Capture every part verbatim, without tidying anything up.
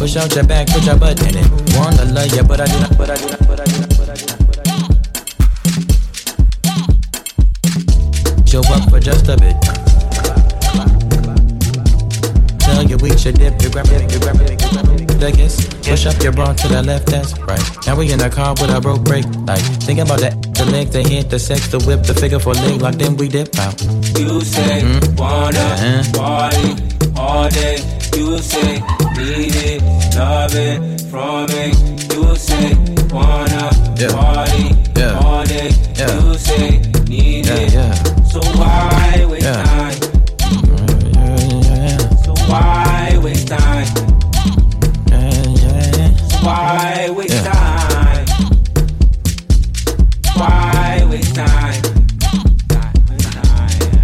Push out your back, put your butt in it. Wanna love you, but I do not, but I do not, but I do not, but I do not, but I do not. Show up for just a bit. Tell you we should dip, you grab it, you grab it, you grab it. Push up your bra to the left, that's right. Now we in the car with a broke brake light. Think about that, the leg, the hint, the sex, the whip, the figure for leg lock, then we dip out. You say, mm-hmm. wanna uh-huh. party all day. You say, need it, love it, from it. You say, wanna yeah. party yeah. all day. Yeah. You say, need yeah. it. Yeah. So why waste yeah. time? Yeah. Yeah. So why waste time? Why waste yeah. time? Why waste time?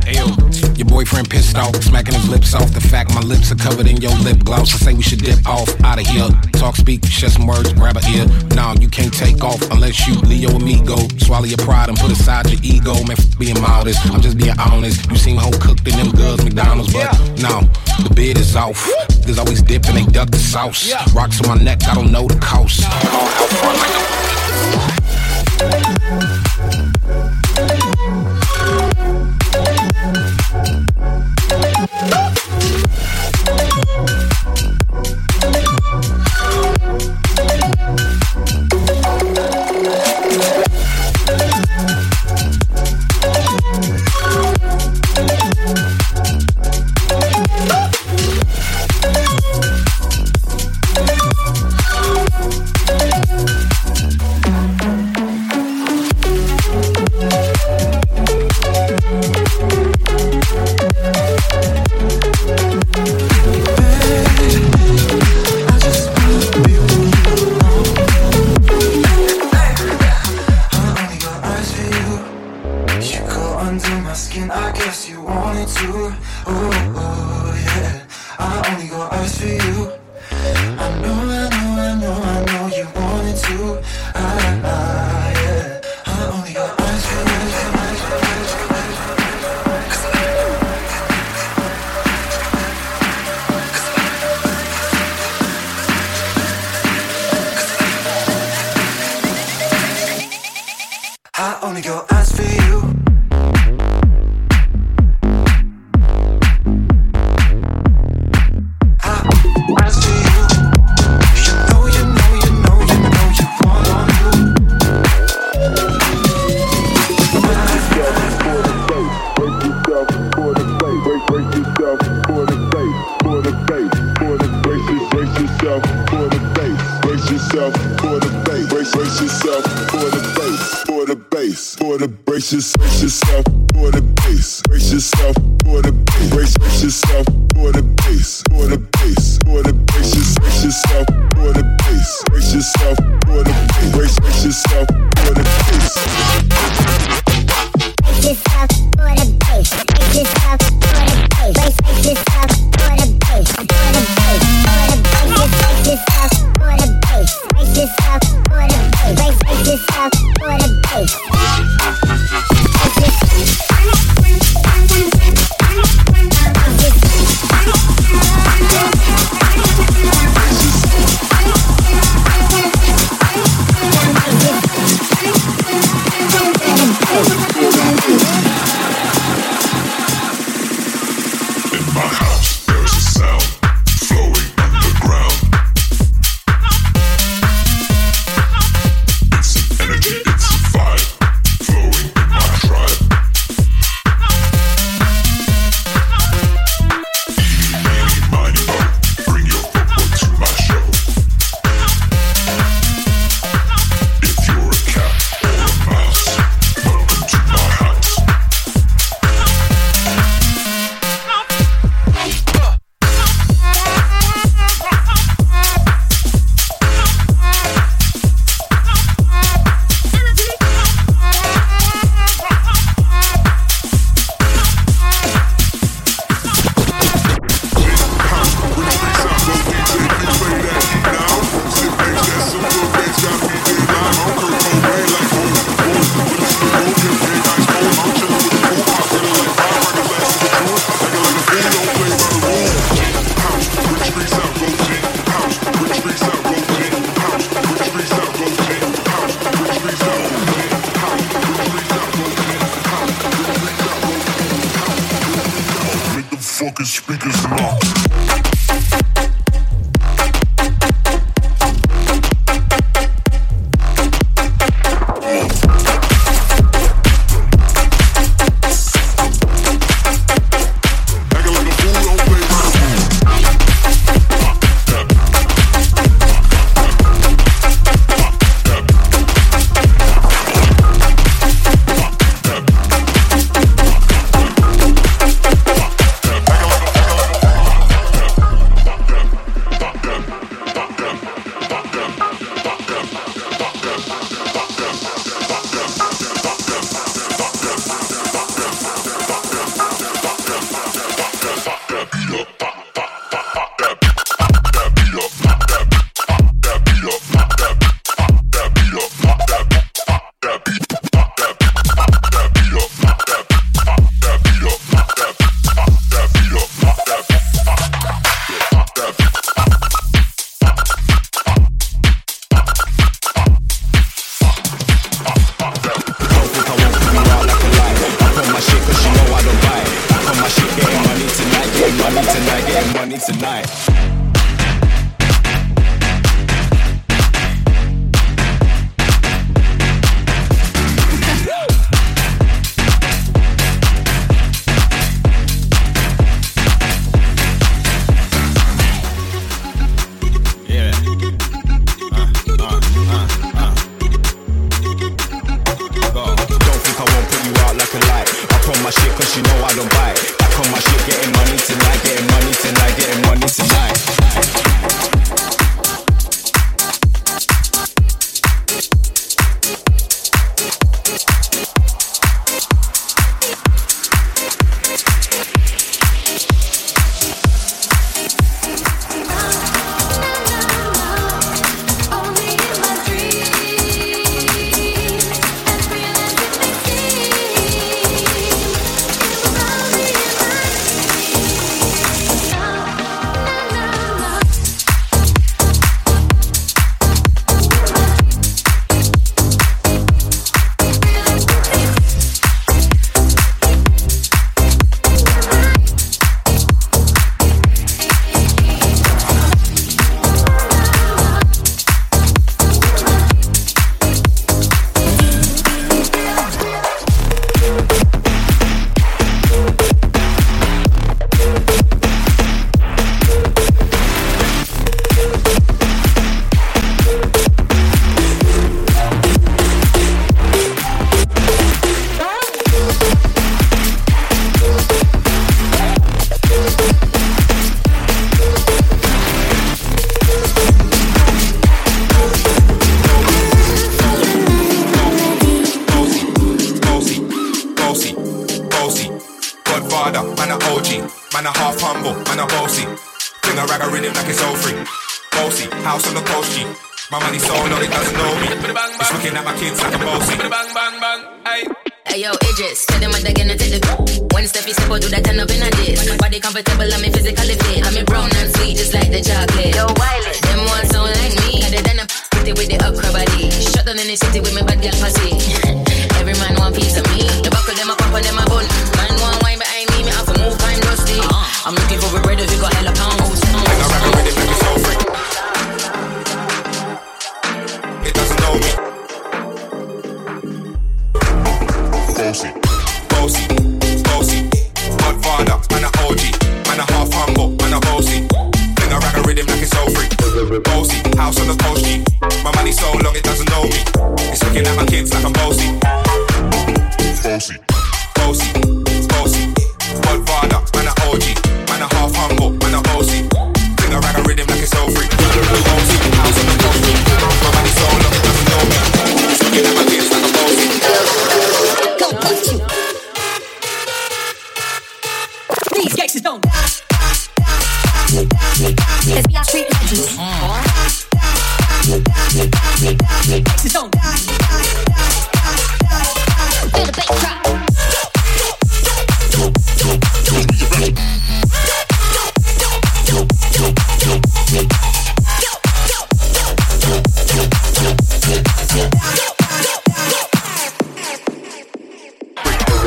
Ayo, your boyfriend pissed off, smacking his lips off. The fact my lips are covered in your lip gloss. I say we should dip off, out of here. Talk, speak, share some words, grab a ear. Nah, you can't take off unless you Leo Amigo. Swallow your pride and put aside your ego. Man, f*** being modest, I'm just being honest. You seem whole cooked in them girls, McDonald's. But nah, the bid is off. There's always dip and they duck the sauce. Yeah. Rocks on my neck, I don't know the cost. No.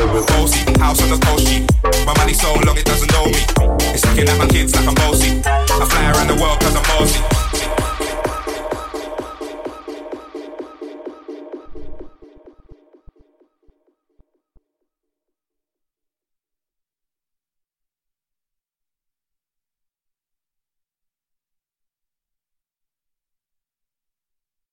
Break Bossy, house on the coast G. My money so long it doesn't know me. It's looking at my kids like I'm bossy. I fly around the world cause I'm bossy.